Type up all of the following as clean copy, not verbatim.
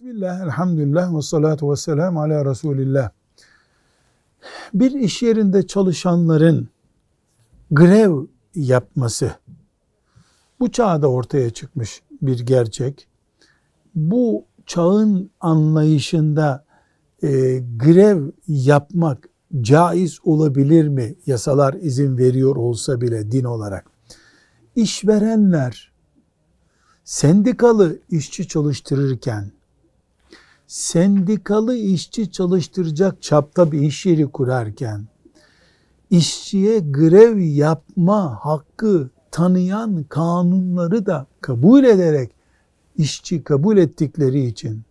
Bismillah, elhamdülillah ve salatu ve selamu ala Resulillah. Bir iş yerinde çalışanların grev yapması bu çağda ortaya çıkmış bir gerçek. Bu çağın anlayışında grev yapmak caiz olabilir mi? Yasalar izin veriyor olsa bile din olarak. İşverenler sendikalı işçi çalıştırırken, sendikalı işçi çalıştıracak çapta bir iş yeri kurarken, işçiye grev yapma hakkı tanıyan kanunları da kabul ederek işçi kabul ettikleri için,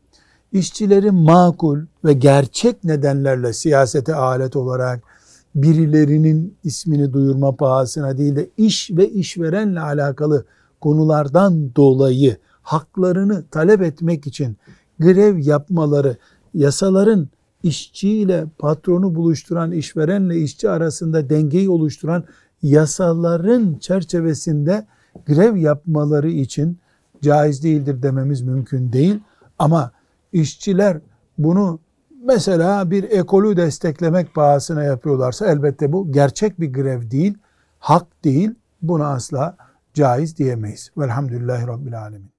işçileri makul ve gerçek nedenlerle siyasete alet olarak birilerinin ismini duyurma pahasına değil de iş ve işverenle alakalı konulardan dolayı haklarını talep etmek için grev yapmaları, yasaların işçiyle patronu buluşturan, işverenle işçi arasında dengeyi oluşturan yasaların çerçevesinde grev yapmaları için caiz değildir dememiz mümkün değil. Ama işçiler bunu mesela bir ekolü desteklemek pahasına yapıyorlarsa elbette bu gerçek bir grev değil, hak değil, buna asla caiz diyemeyiz. Velhamdülillahi Rabbil Alemin.